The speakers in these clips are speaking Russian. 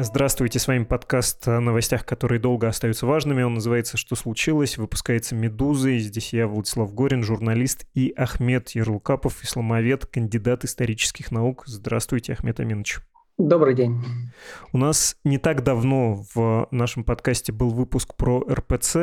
Здравствуйте, с вами подкаст о новостях, которые долго остаются важными. Он называется «Что случилось?», выпускается «Медузой». Здесь я, Владислав Горин, журналист, и Ахмед Ярлыкапов, исламовед, кандидат исторических наук. Здравствуйте, Ахмед Аминович. Добрый день. У нас не так давно в нашем подкасте был выпуск про РПЦ,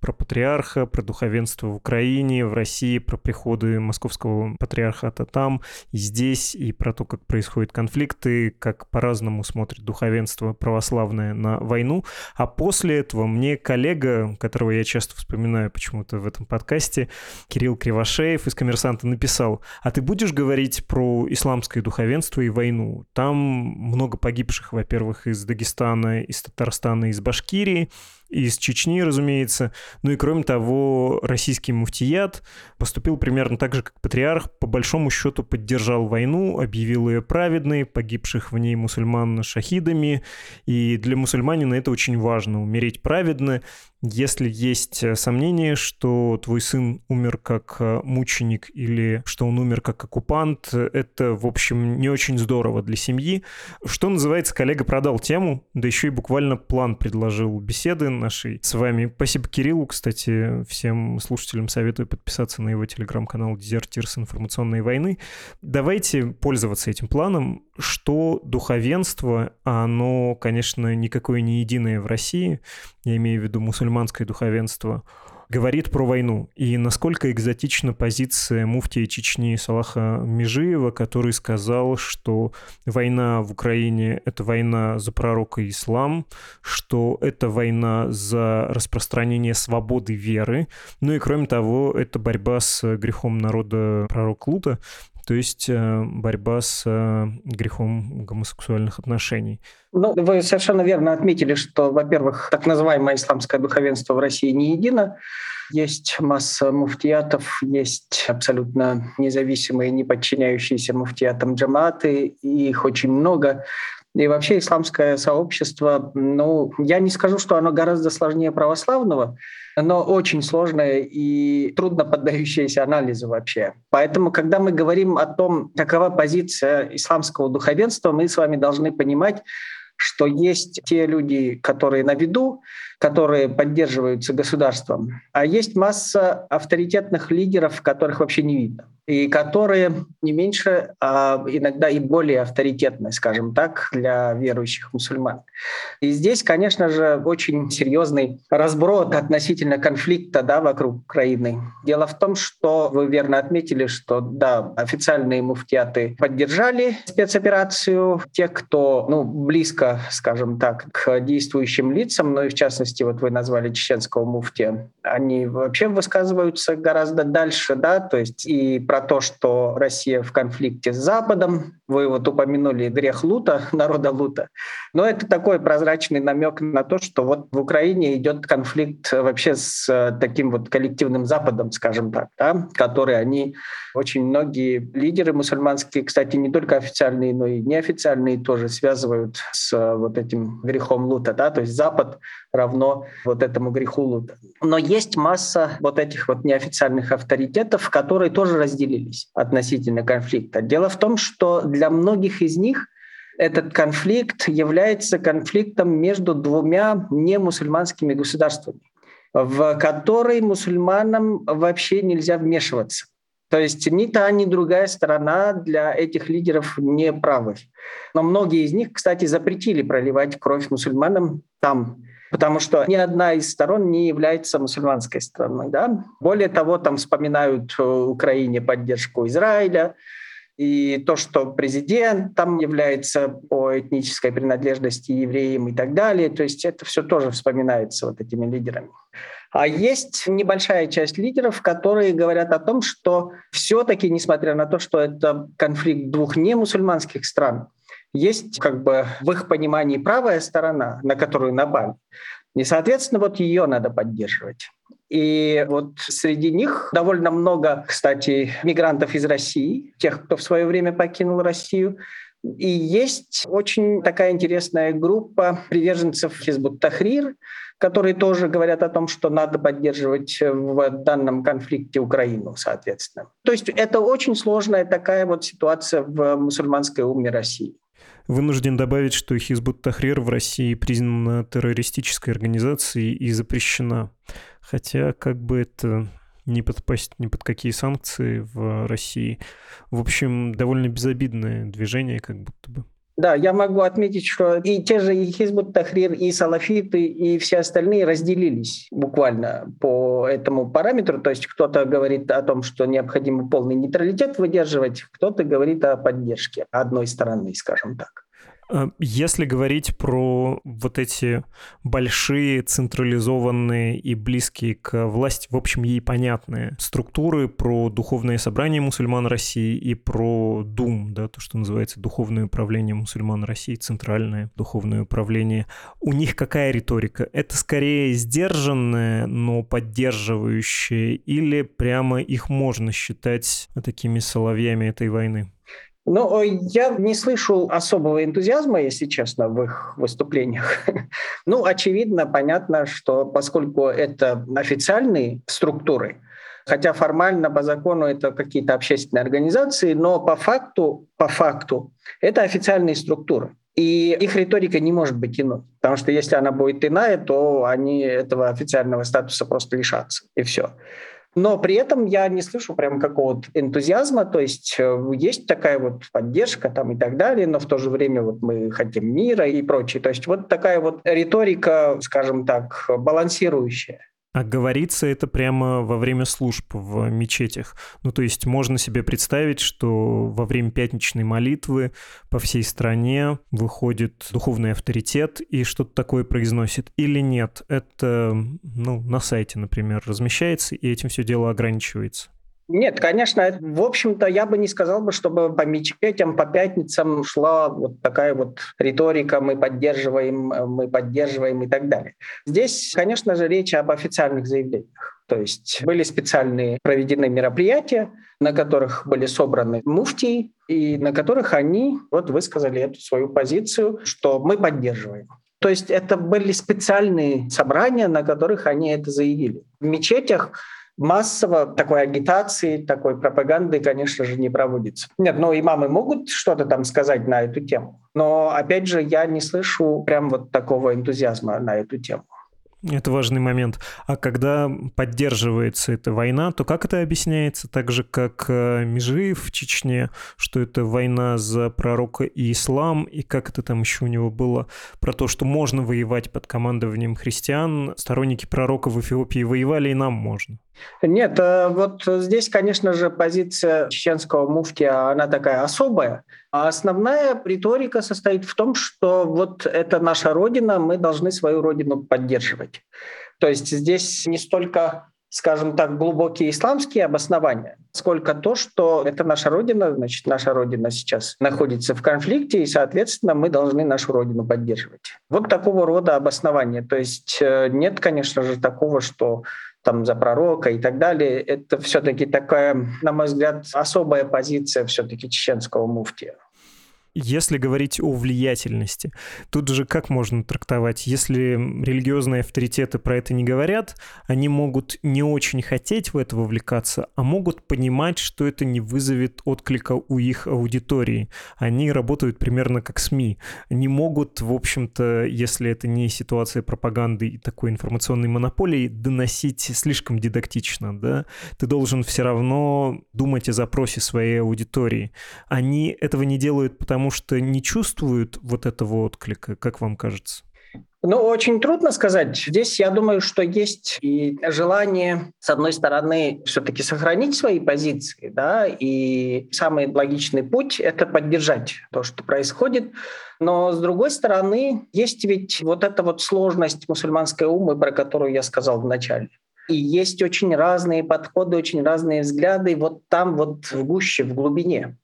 про патриарха, про духовенство в Украине, в России, про приходы московского патриархата там и здесь, и про то, как происходят конфликты, как по-разному смотрит духовенство православное на войну. А после этого мне коллега, которого я часто вспоминаю почему-то в этом подкасте, Кирилл Кривошеев из «Коммерсанта», написал: «А ты будешь говорить про исламское духовенство и войну? Там много погибших, во-первых, из Дагестана, из Татарстана, из Башкирии, из Чечни, разумеется. Ну и кроме того, российский муфтият поступил примерно так же, как патриарх. По большому счету поддержал войну, объявил ее праведной, погибших в ней мусульман шахидами. И для мусульманина это очень важно — умереть праведно. Если есть сомнение, что твой сын умер как мученик или что он умер как оккупант, это, в общем, не очень здорово для семьи». Что называется, коллега продал тему, да еще и буквально план предложил беседы нашей с вами. Спасибо Кириллу, кстати, всем слушателям советую подписаться на его телеграм-канал «Дезертир с информационной войны». Давайте пользоваться этим планом. Что духовенство, оно, конечно, никакое не единое в России, я имею в виду мусульманское духовенство, говорит про войну. И насколько экзотична позиция муфтия Чечни Салаха Межиева, который сказал, что война в Украине — это война за пророка ислам, что это война за распространение свободы веры. Ну и кроме того, это борьба с грехом народа пророка Лута, то есть борьба с грехом гомосексуальных отношений. Ну, вы совершенно верно отметили, что, во-первых, так называемое исламское духовенство в России не едино. Есть масса муфтиятов, есть абсолютно независимые, не подчиняющиеся муфтиятам джамааты, их очень много. И вообще исламское сообщество, я не скажу, что оно гораздо сложнее православного, но очень сложное и трудно поддающееся анализу вообще. Поэтому, когда мы говорим о том, какова позиция исламского духовенства, мы с вами должны понимать, что есть те люди, которые на виду, которые поддерживаются государством, а есть масса авторитетных лидеров, которых вообще не видно, и которые не меньше, а иногда и более авторитетны, скажем так, для верующих мусульман. И здесь, конечно же, очень серьезный разброд относительно конфликта вокруг Украины. Дело в том, что вы верно отметили, что официальные муфтияты поддержали спецоперацию. Те, кто близко, скажем так, к действующим лицам, и в частности, вот вы назвали чеченского муфтия, они вообще высказываются гораздо дальше, то есть и про то, что Россия в конфликте с Западом. Вы упомянули грех Лута, народа Лута. Но это такой прозрачный намек на то, что в Украине идет конфликт вообще с таким коллективным Западом, скажем так, который они, очень многие лидеры мусульманские, кстати, не только официальные, но и неофициальные, тоже связывают с этим грехом Лута. То есть Запад равно этому греху Лута. Но есть масса этих неофициальных авторитетов, которые тоже разделились относительно конфликта. Дело в том, что для многих из них этот конфликт является конфликтом между двумя немусульманскими государствами, в который мусульманам вообще нельзя вмешиваться. То есть ни та, ни другая сторона для этих лидеров не правы. Но многие из них, кстати, запретили проливать кровь мусульманам там, потому что ни одна из сторон не является мусульманской стороной. Более того, там вспоминают Украине поддержку Израиля, и то, что президент там является по этнической принадлежности евреем и так далее. То есть это все тоже вспоминается этими лидерами. А есть небольшая часть лидеров, которые говорят о том, что все-таки, несмотря на то, что это конфликт двух немусульманских стран, есть в их понимании правая сторона, на которую напали, и, соответственно, ее надо поддерживать. И вот среди них довольно много, кстати, мигрантов из России, тех, кто в свое время покинул Россию. И есть очень такая интересная группа приверженцев Хизбут-Тахрир, которые тоже говорят о том, что надо поддерживать в данном конфликте Украину, соответственно. То есть это очень сложная такая вот ситуация в мусульманской умме России. Вынужден добавить, что Хизбут-Тахрир в России признана террористической организацией и запрещена. Хотя как бы это... не подпасть ни под какие санкции в России. В общем, довольно безобидное движение как будто бы. Да, я могу отметить, что и те же Хизбут-Тахрир, и салафиты, и все остальные разделились буквально по этому параметру. То есть кто-то говорит о том, что необходимо полный нейтралитет выдерживать, кто-то говорит о поддержке одной стороны, скажем так. Если говорить про вот эти большие, централизованные и близкие к власти, в общем, ей понятные структуры, про духовное собрание мусульман России и про ДУМ, да, то, что называется духовное управление мусульман России, центральное духовное управление, у них какая риторика? Это скорее сдержанное, но поддерживающее, или прямо их можно считать такими соловьями этой войны? Ну, я не слышу особого энтузиазма, если честно, в их выступлениях. Ну, очевидно, понятно, что поскольку это официальные структуры, хотя формально по закону это какие-то общественные организации, но по факту это официальные структуры. И их риторика не может быть иной, потому что если она будет иная, то они этого официального статуса просто лишатся, и все. Но при этом я не слышу прям какого-то энтузиазма, то есть есть такая вот поддержка там и так далее, но в то же время вот мы хотим мира и прочее. То есть вот такая вот риторика, скажем так, балансирующая. А говорится это прямо во время служб в мечетях. Ну, то есть можно себе представить, что во время пятничной молитвы по всей стране выходит духовный авторитет и что-то такое произносит. Или нет, это, на сайте, например, размещается, и этим все дело ограничивается. Нет, конечно, в общем-то, я бы не сказал, чтобы по мечетям, по пятницам шла вот такая вот риторика «мы поддерживаем» и так далее. Здесь, конечно же, речь об официальных заявлениях. То есть были специальные проведены мероприятия, на которых были собраны муфтии, и на которых они вот высказали эту свою позицию, что «мы поддерживаем». То есть это были специальные собрания, на которых они это заявили. В мечетях массово такой агитации, такой пропаганды, конечно же, не проводится. Нет, имамы могут что-то там сказать на эту тему, но, опять же, я не слышу прям вот такого энтузиазма на эту тему. Это важный момент. А когда поддерживается эта война, то как это объясняется? Так же, как Межиев в Чечне, что это война за пророка и ислам, и как это там еще у него было, про то, что можно воевать под командованием христиан. Сторонники пророка в Эфиопии воевали, и нам можно. Нет, вот здесь, конечно же, позиция чеченского муфтия, она такая особая. А основная риторика состоит в том, что вот это наша родина, мы должны свою родину поддерживать. То есть здесь не столько, скажем так, глубокие исламские обоснования, сколько то, что это наша родина, значит, наша родина сейчас находится в конфликте, и, соответственно, мы должны нашу родину поддерживать. Вот такого рода обоснования. То есть нет, конечно же, такого, что там за пророка и так далее. Это все-таки такая, на мой взгляд, особая позиция все-таки чеченского муфтия. Если говорить о влиятельности, тут же как можно трактовать? Если религиозные авторитеты про это не говорят, они могут не очень хотеть в это вовлекаться, а могут понимать, что это не вызовет отклика у их аудитории. Они работают примерно как СМИ. Не могут, в общем-то, если это не ситуация пропаганды и такой информационной монополии, доносить слишком дидактично, да? Ты должен все равно думать о запросе своей аудитории. Они этого не делают, потому что не чувствуют вот этого отклика, как вам кажется? Очень трудно сказать. Здесь, я думаю, что есть и желание, с одной стороны, все-таки сохранить свои позиции, да, и самый логичный путь — это поддержать то, что происходит. Но, с другой стороны, есть ведь вот эта вот сложность мусульманской уммы, про которую я сказал в начале. И есть очень разные подходы, очень разные взгляды вот там, вот в гуще, в глубине.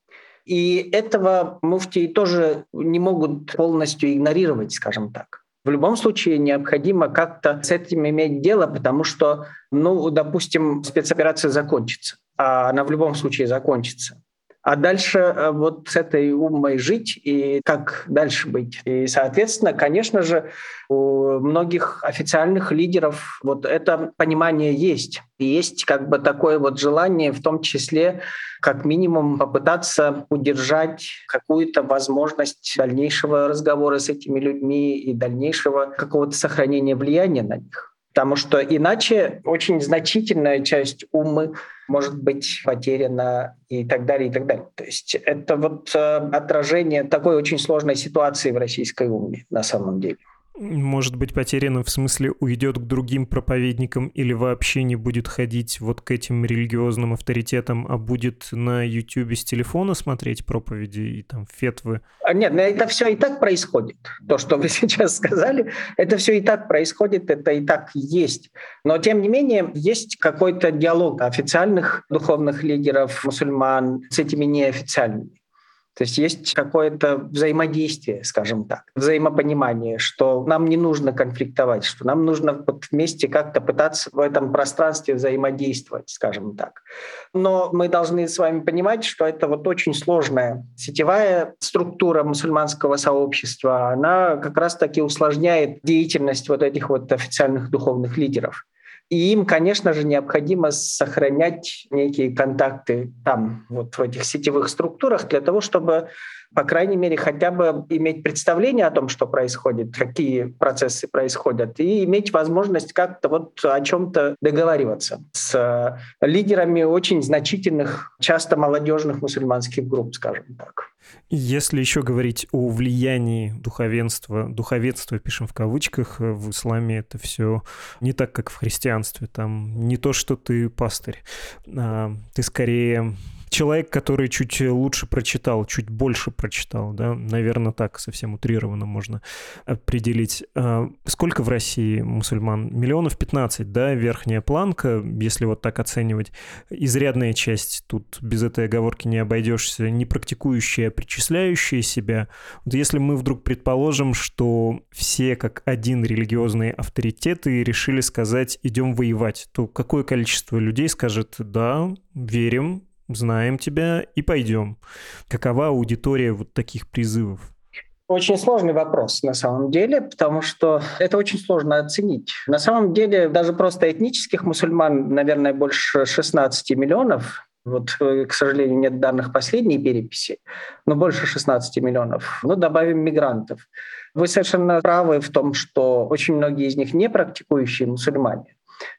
И этого муфтии тоже не могут полностью игнорировать, скажем так. В любом случае необходимо как-то с этим иметь дело, потому что, допустим, спецоперация закончится, а она в любом случае закончится. А дальше вот с этой умой жить и как дальше быть. И, соответственно, конечно же, у многих официальных лидеров вот это понимание есть. И есть как бы такое вот желание, в том числе, как минимум, попытаться удержать какую-то возможность дальнейшего разговора с этими людьми и дальнейшего какого-то сохранения влияния на них. Потому что иначе очень значительная часть умы может быть потеряна и так далее, и так далее. То есть это вот отражение такой очень сложной ситуации в российской уме на самом деле. Может быть потеряна в смысле уйдет к другим проповедникам или вообще не будет ходить вот к этим религиозным авторитетам, а будет на Ютубе с телефона смотреть проповеди и там фетвы? Нет, это все и так происходит. То, что вы сейчас сказали, это все и так происходит, это и так есть. Но тем не менее есть какой-то диалог официальных духовных лидеров мусульман с этими неофициальными. То есть есть какое-то взаимодействие, скажем так, взаимопонимание, что нам не нужно конфликтовать, что нам нужно вот вместе как-то пытаться в этом пространстве взаимодействовать, скажем так. Но мы должны с вами понимать, что это вот очень сложная сетевая структура мусульманского сообщества, она как раз-таки усложняет деятельность вот этих вот официальных духовных лидеров. И им, конечно же, необходимо сохранять некие контакты там, вот в этих сетевых структурах, для того, чтобы, по крайней мере, хотя бы иметь представление о том, что происходит, какие процессы происходят, и иметь возможность как-то вот о чем-то договариваться с лидерами очень значительных, часто молодежных мусульманских групп, скажем так. Если еще говорить о влиянии духовенства, пишем в кавычках, в исламе это все не так, как в христианстве. Там не то, что ты пастырь, а ты скорее человек, который чуть лучше прочитал, чуть больше прочитал, да, наверное, так совсем утрированно можно определить. Сколько в России мусульман? 15 миллионов, да, верхняя планка, если вот так оценивать. Изрядная часть, тут без этой оговорки не обойдешься, не практикующие, а причисляющие себя. Вот если мы вдруг предположим, что все как один религиозные авторитеты решили сказать «идем воевать», то какое количество людей скажет «да, верим, знаем тебя и пойдем». Какова аудитория вот таких призывов? Очень сложный вопрос на самом деле, потому что это очень сложно оценить. На самом деле даже просто этнических мусульман, наверное, больше 16 миллионов. Вот, к сожалению, нет данных последней переписи, но больше 16 миллионов. Добавим мигрантов. Вы совершенно правы в том, что очень многие из них не практикующие мусульмане.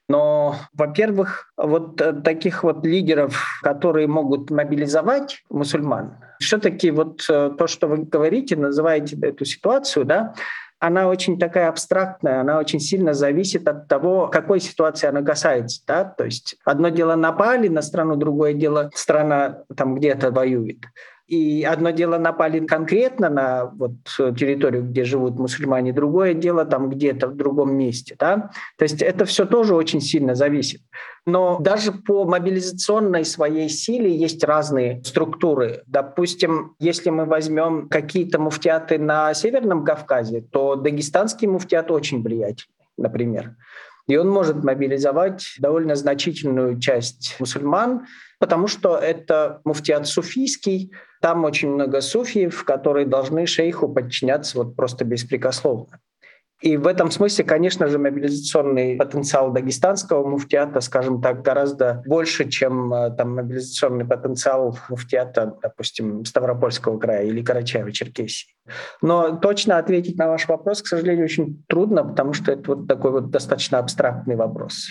Но, во-первых, вот таких вот лидеров, которые могут мобилизовать мусульман, все-таки вот то, что вы говорите, называете эту ситуацию, да, она очень такая абстрактная, она очень сильно зависит от того, какой ситуации она касается. Да? То есть одно дело напали на страну, другое дело страна там где-то воюет. И одно дело напали конкретно на вот территорию, где живут мусульмане, другое дело там где-то в другом месте. Да? То есть это все тоже очень сильно зависит. Но даже по мобилизационной своей силе есть разные структуры. Допустим, если мы возьмем какие-то муфтияты на Северном Кавказе, то дагестанский муфтият очень влиятельный, например. И он может мобилизовать довольно значительную часть мусульман, потому что это муфтият суфийский, там очень много суфиев, которые должны шейху подчиняться вот просто беспрекословно. И в этом смысле, конечно же, мобилизационный потенциал дагестанского муфтията, скажем так, гораздо больше, чем там, мобилизационный потенциал муфтията, допустим, Ставропольского края или Карачаево-Черкесии. Но точно ответить на ваш вопрос, к сожалению, очень трудно, потому что это вот такой вот достаточно абстрактный вопрос.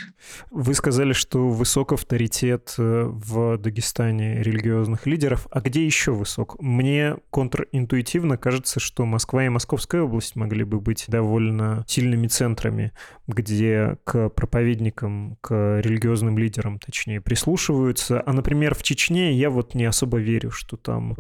Вы сказали, что высок авторитет в Дагестане религиозных лидеров. А где еще высок? Мне контринтуитивно кажется, что Москва и Московская область могли бы быть довольно сильными центрами, где к проповедникам, к религиозным лидерам, точнее, прислушиваются. А, например, в Чечне я вот не особо верю, что там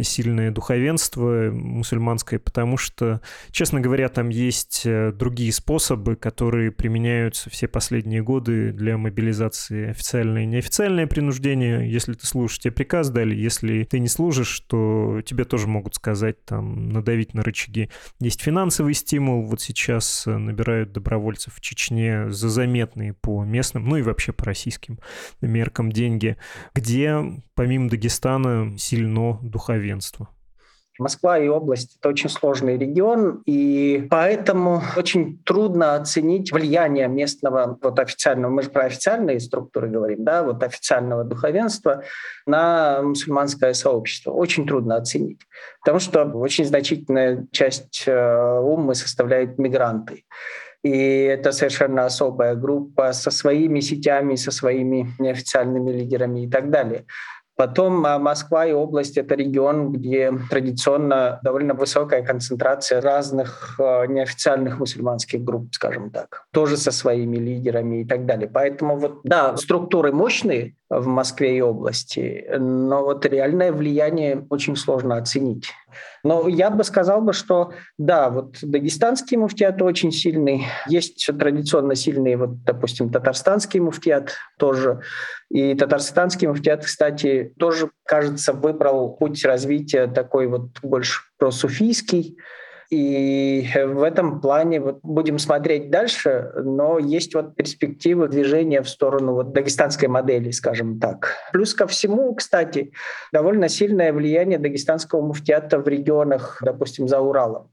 сильное духовенство мусульманское, потому что, честно говоря, там есть другие способы, которые применяются все последние годы для мобилизации: официальное и неофициальное принуждение. Если ты служишь, тебе приказ дали. Если ты не служишь, то тебе тоже могут сказать, там, надавить на рычаги. Есть финансовый стимул. Вот сейчас сейчас набирают добровольцев в Чечне за заметные по местным, ну и вообще по российским меркам деньги, где помимо Дагестана сильно духовенство? Москва и область — это очень сложный регион, и поэтому очень трудно оценить влияние местного, вот официального, мы же про официальные структуры говорим, да, вот официального духовенства на мусульманское сообщество. Очень трудно оценить, потому что очень значительная часть уммы составляют мигранты. И это совершенно особая группа со своими сетями, со своими неофициальными лидерами и так далее. Потом Москва и область — это регион, где традиционно довольно высокая концентрация разных неофициальных мусульманских групп, скажем так, тоже со своими лидерами и так далее. Поэтому вот, да, структуры мощные в Москве и области, но вот реальное влияние очень сложно оценить. Но я бы сказал, что да, вот дагестанский муфтият очень сильный, есть традиционно сильный, вот, допустим, татарстанский муфтият тоже. И татарстанский муфтият, кстати, тоже, кажется, выбрал путь развития такой вот больше просуфийский. И в этом плане вот будем смотреть дальше, но есть вот перспективы движения в сторону вот дагестанской модели, скажем так. Плюс ко всему, кстати, довольно сильное влияние дагестанского муфтията в регионах, допустим, за Уралом.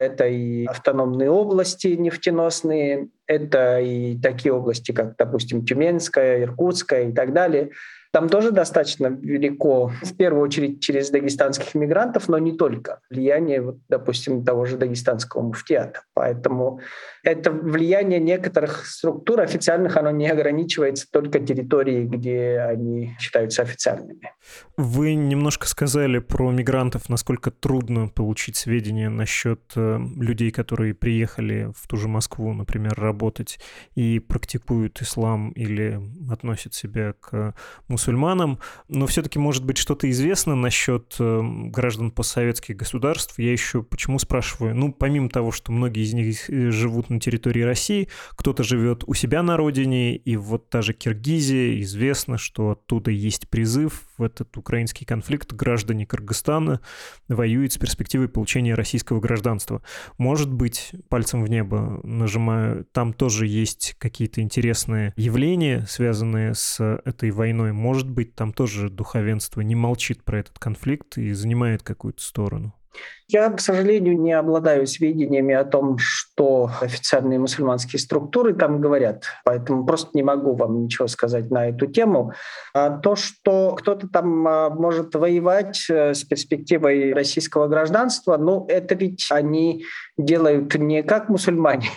Это и автономные области нефтеносные, это и такие области, как, допустим, Тюменская, Иркутская и так далее. Там тоже достаточно велико, в первую очередь через дагестанских мигрантов, но не только. Влияние, вот, допустим, того же дагестанского муфтията. Поэтому это влияние некоторых структур официальных, оно не ограничивается только территорией, где они считаются официальными. Вы немножко сказали про мигрантов, насколько трудно получить сведения насчет людей, которые приехали в ту же Москву, например, работать и практикуют ислам или относят себя к мусульманам, но все-таки, может быть, что-то известно насчет граждан постсоветских государств. Я еще почему спрашиваю? Ну, помимо того, что многие из них живут на территории России, кто-то живет у себя на родине, и вот та же Киргизия, известно, что оттуда есть призыв в этот украинский конфликт. Граждане Кыргызстана воюют с перспективой получения российского гражданства. Может быть, пальцем в небо нажимаю, там тоже есть какие-то интересные явления, связанные с этой войной. Может быть, там тоже духовенство не молчит про этот конфликт и занимает какую-то сторону. Я, к сожалению, не обладаю сведениями о том, что официальные мусульманские структуры там говорят. Поэтому просто не могу вам ничего сказать на эту тему. А то, что кто-то там может воевать с перспективой российского гражданства, ну, это ведь они делают не как мусульмане,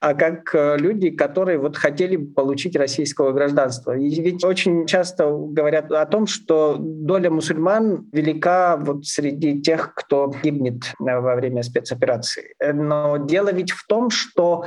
а как люди, которые вот хотели получить российского гражданства. И ведь очень часто говорят о том, что доля мусульман велика вот среди тех, кто гибнет во время спецоперации. Но дело ведь в том, что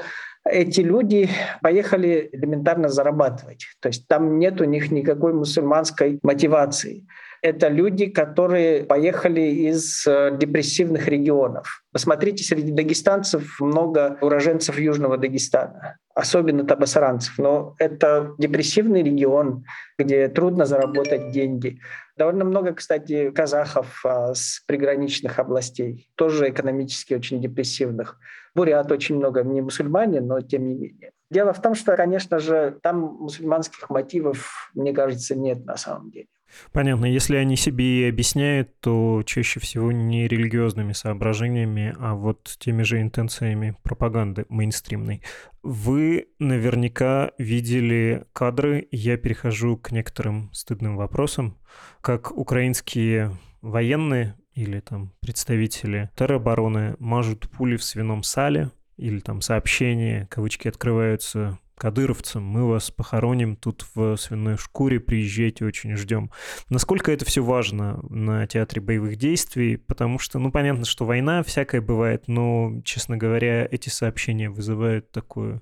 эти люди поехали элементарно зарабатывать. То есть там нет у них никакой мусульманской мотивации. Это люди, которые поехали из депрессивных регионов. Посмотрите, среди дагестанцев много уроженцев Южного Дагестана, особенно табасаранцев. Но это депрессивный регион, где трудно заработать деньги. Довольно много, кстати, казахов с приграничных областей, тоже экономически очень депрессивных. Бурят очень много, не мусульмане, но тем не менее. Дело в том, что, конечно же, там мусульманских мотивов, мне кажется, нет на самом деле. Понятно. Если они себе и объясняют, то чаще всего не религиозными соображениями, а вот теми же интенциями пропаганды мейнстримной. Вы наверняка видели кадры, я перехожу к некоторым стыдным вопросам, как украинские военные или там представители теробороны мажут пули в свином сале, или там сообщения, кавычки открываются, кадыровцам, мы вас похороним тут в свиной шкуре, приезжайте, очень ждем. Насколько это все важно на театре боевых действий? Потому что, ну, понятно, что война всякая бывает, но, честно говоря, эти сообщения вызывают такое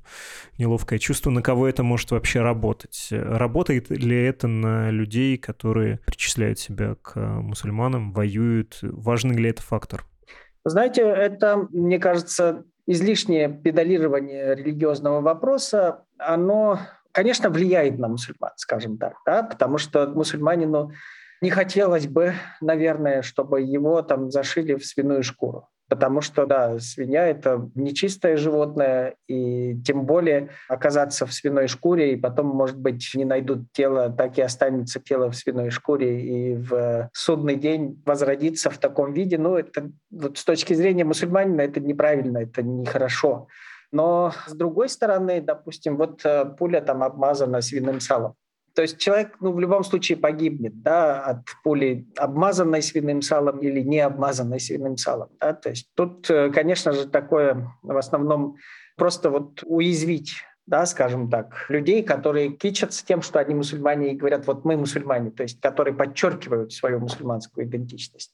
неловкое чувство. На кого это может вообще работать? Работает ли это на людей, которые причисляют себя к мусульманам, воюют? Важен ли это фактор? Знаете, это, мне кажется, излишнее педалирование религиозного вопроса, оно, конечно, влияет на мусульман, скажем так, да? Потому что мусульманину не хотелось бы, наверное, чтобы его там зашили в свиную шкуру. Потому что, да, свинья — это нечистое животное, и тем более оказаться в свиной шкуре, и потом, может быть, не найдут тело, так и останется тело в свиной шкуре, и в судный день возродиться в таком виде. Ну, это вот с точки зрения мусульманина это неправильно, это нехорошо. Но с другой стороны, допустим, вот пуля там обмазана свиным салом. То есть человек, ну, в любом случае погибнет, да, от пули, обмазанной свиным салом или не обмазанной свиным салом. Да? То есть тут, конечно же, такое в основном просто вот уязвить, да, скажем так, людей, которые кичатся тем, что они мусульмане, и говорят, вот мы мусульмане, то есть которые подчеркивают свою мусульманскую идентичность.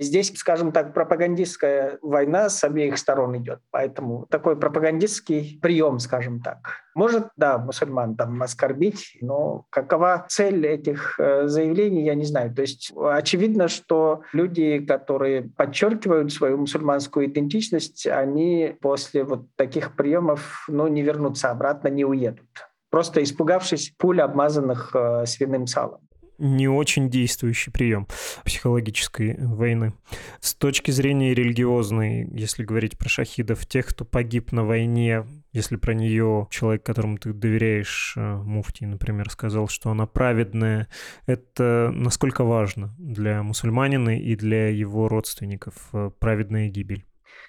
Здесь, скажем так, пропагандистская война с обеих сторон идет, поэтому такой пропагандистский прием, скажем так, может, да, мусульман там оскорбить, но какова цель этих заявлений, я не знаю. То есть очевидно, что люди, которые подчеркивают свою мусульманскую идентичность, они после вот таких приемов, ну, не вернутся обратно, не уедут, просто испугавшись пуль, обмазанных свиным салом. Не очень действующий прием психологической войны. С точки зрения религиозной, если говорить про шахидов, тех, кто погиб на войне, если про нее человек, которому ты доверяешь, муфтий, например, сказал, что она праведная, это насколько важно для мусульманина и для его родственников праведная гибель?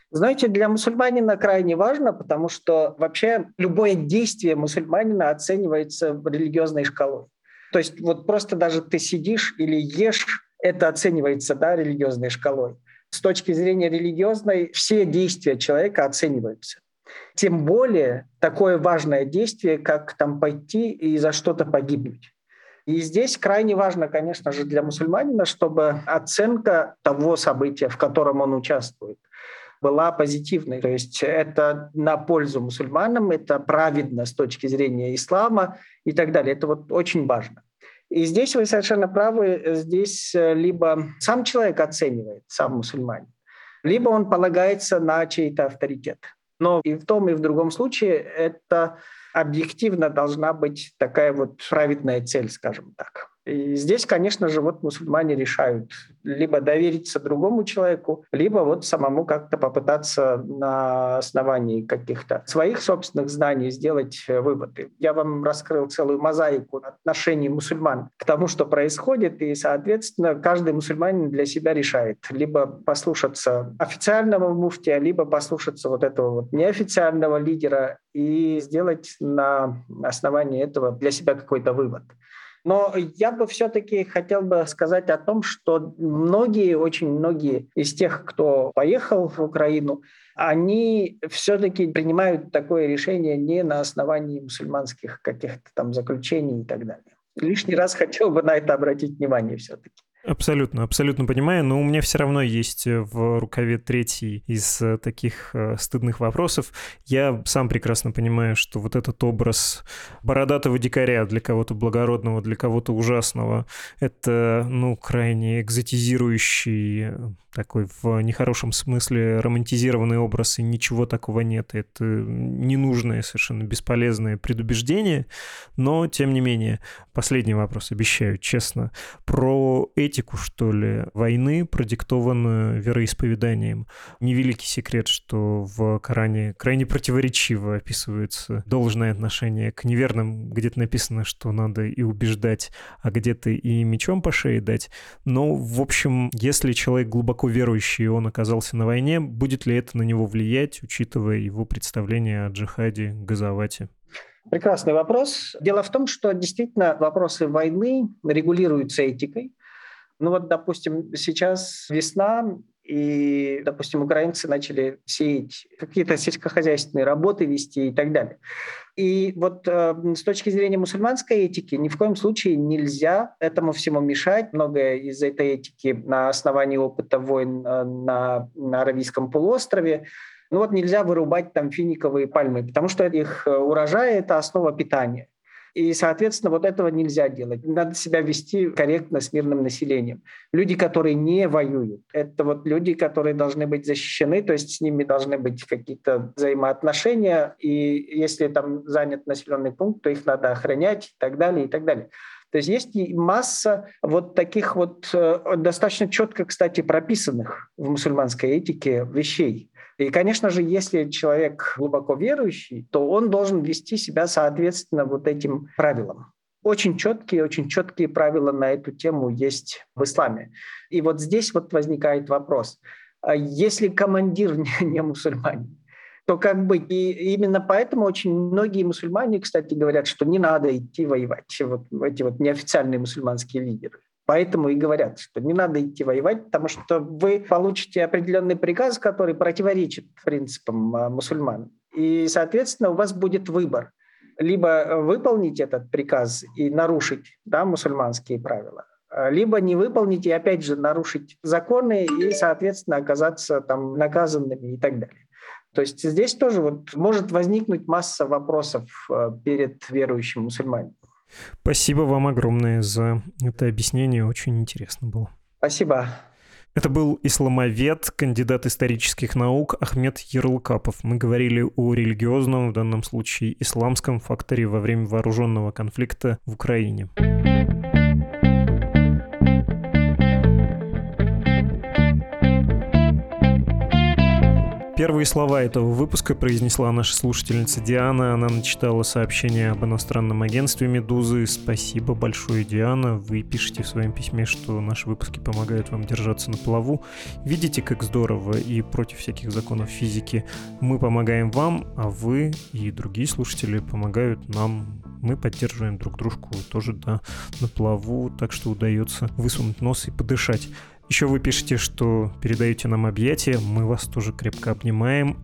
Знаете, для мусульманина крайне важно, потому что вообще любое действие мусульманина оценивается религиозной шкалой. То есть вот просто даже ты сидишь или ешь, это оценивается, да, религиозной шкалой. С точки зрения религиозной все действия человека оцениваются. Тем более такое важное действие, как там пойти и за что-то погибнуть. И здесь крайне важно, конечно же, для мусульманина, чтобы оценка того события, в котором он участвует, была позитивной. То есть это на пользу мусульманам, это праведно с точки зрения ислама и так далее. Это вот очень важно. И здесь вы совершенно правы. Здесь либо сам человек оценивает, сам мусульманин, либо он полагается на чей-то авторитет. Но и в том, и в другом случае это объективно должна быть такая вот праведная цель, скажем так. И здесь, конечно же, вот мусульмане решают либо довериться другому человеку, либо вот самому как-то попытаться на основании каких-то своих собственных знаний сделать выводы. Я вам раскрыл целую мозаику отношений мусульман к тому, что происходит, и, соответственно, каждый мусульманин для себя решает либо послушаться официального муфтия, либо послушаться вот этого вот неофициального лидера и сделать на основании этого для себя какой-то вывод. Но я бы все-таки хотел бы сказать о том, что многие, очень многие из тех, кто поехал в Украину, они все-таки принимают такое решение не на основании мусульманских каких-то там заключений и так далее. Лишний раз хотел бы на это обратить внимание все-таки. Абсолютно, абсолютно понимаю, но у меня все равно есть в рукаве третий из таких стыдных вопросов. Я сам прекрасно понимаю, что вот этот образ бородатого дикаря, для кого-то благородного, для кого-то ужасного, это, ну, крайне экзотизирующий, такой в нехорошем смысле романтизированный образ, и ничего такого нет. Это ненужное, совершенно бесполезное предубеждение, но, тем не менее, последний вопрос, обещаю, честно, про этику, что ли, войны, продиктованную вероисповеданием. Невеликий секрет, что в Коране крайне противоречиво описывается должное отношение к неверным. Где-то написано, что надо и убеждать, а где-то и мечом по шее дать. Но, в общем, если человек глубоко верующий, и он оказался на войне, будет ли это на него влиять, учитывая его представление о джихаде, газовате? Прекрасный вопрос. Дело в том, что действительно вопросы войны регулируются этикой. Ну вот, допустим, сейчас весна, и, допустим, украинцы начали сеять, какие-то сельскохозяйственные работы вести и так далее. И вот с точки зрения мусульманской этики ни в коем случае нельзя этому всему мешать. Многое из этой этики на основании опыта войн на Аравийском полуострове. Ну вот нельзя вырубать там финиковые пальмы, потому что их урожай – это основа питания. И, соответственно, вот этого нельзя делать. Надо себя вести корректно с мирным населением. Люди, которые не воюют, это вот люди, которые должны быть защищены, то есть с ними должны быть какие-то взаимоотношения. И если там занят населенный пункт, то их надо охранять и так далее, и так далее. То есть есть масса вот таких вот достаточно четко, кстати, прописанных в мусульманской этике вещей. И, конечно же, если человек глубоко верующий, то он должен вести себя соответственно вот этим правилам. Очень четкие правила на эту тему есть в исламе. И вот здесь вот возникает вопрос. Если командир не мусульманин, то как бы и именно поэтому очень многие мусульмане, кстати, говорят, что не надо идти воевать. Вот эти вот неофициальные мусульманские лидеры. Поэтому и говорят, что не надо идти воевать, потому что вы получите определенный приказ, который противоречит принципам мусульман. И, соответственно, у вас будет выбор. Либо выполнить этот приказ и нарушить, да, мусульманские правила, либо не выполнить и опять же нарушить законы и, соответственно, оказаться там наказанными и так далее. То есть здесь тоже вот может возникнуть масса вопросов перед верующим мусульманином. Спасибо вам огромное за это объяснение, очень интересно было. Спасибо. Это был исламовед, кандидат исторических наук Ахмед Ярлыкапов. Мы говорили о религиозном, в данном случае исламском факторе во время вооруженного конфликта в Украине. Первые слова этого выпуска произнесла наша слушательница Диана. Она начитала сообщение об иностранном агентстве «Медузы». Спасибо большое, Диана. Вы пишете в своем письме, что наши выпуски помогают вам держаться на плаву. Видите, как здорово, и против всяких законов физики. Мы помогаем вам, а вы и другие слушатели помогают нам. Мы поддерживаем друг дружку тоже, да, на плаву, так что удается высунуть нос и подышать. Еще вы пишете, что передаете нам объятия, мы вас тоже крепко обнимаем,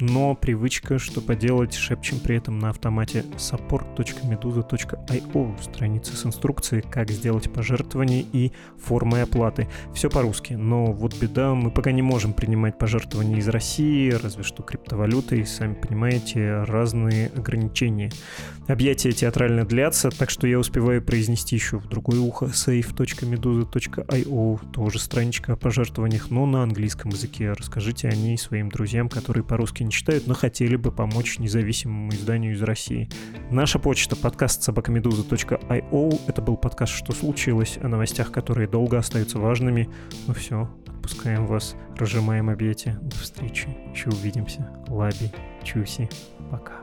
но привычка, что поделать, шепчем при этом на автомате support.meduza.io, страница с инструкцией, как сделать пожертвования и формой оплаты. Все по-русски, но вот беда, мы пока не можем принимать пожертвования из России, разве что криптовалютой, сами понимаете, разные ограничения. Объятия театрально длятся, так что я успеваю произнести еще в другое ухо save.meduza.io, тоже страничка о пожертвованиях, но на английском языке. Расскажите о ней своим друзьям, которые по-русски не читают, но хотели бы помочь независимому изданию из России. Наша почта — podcast@meduza.io. Это был подкаст «Что случилось?», о новостях, которые долго остаются важными. Ну все, отпускаем вас, разжимаем объятия. До встречи, еще увидимся. Лаби, чуси, пока.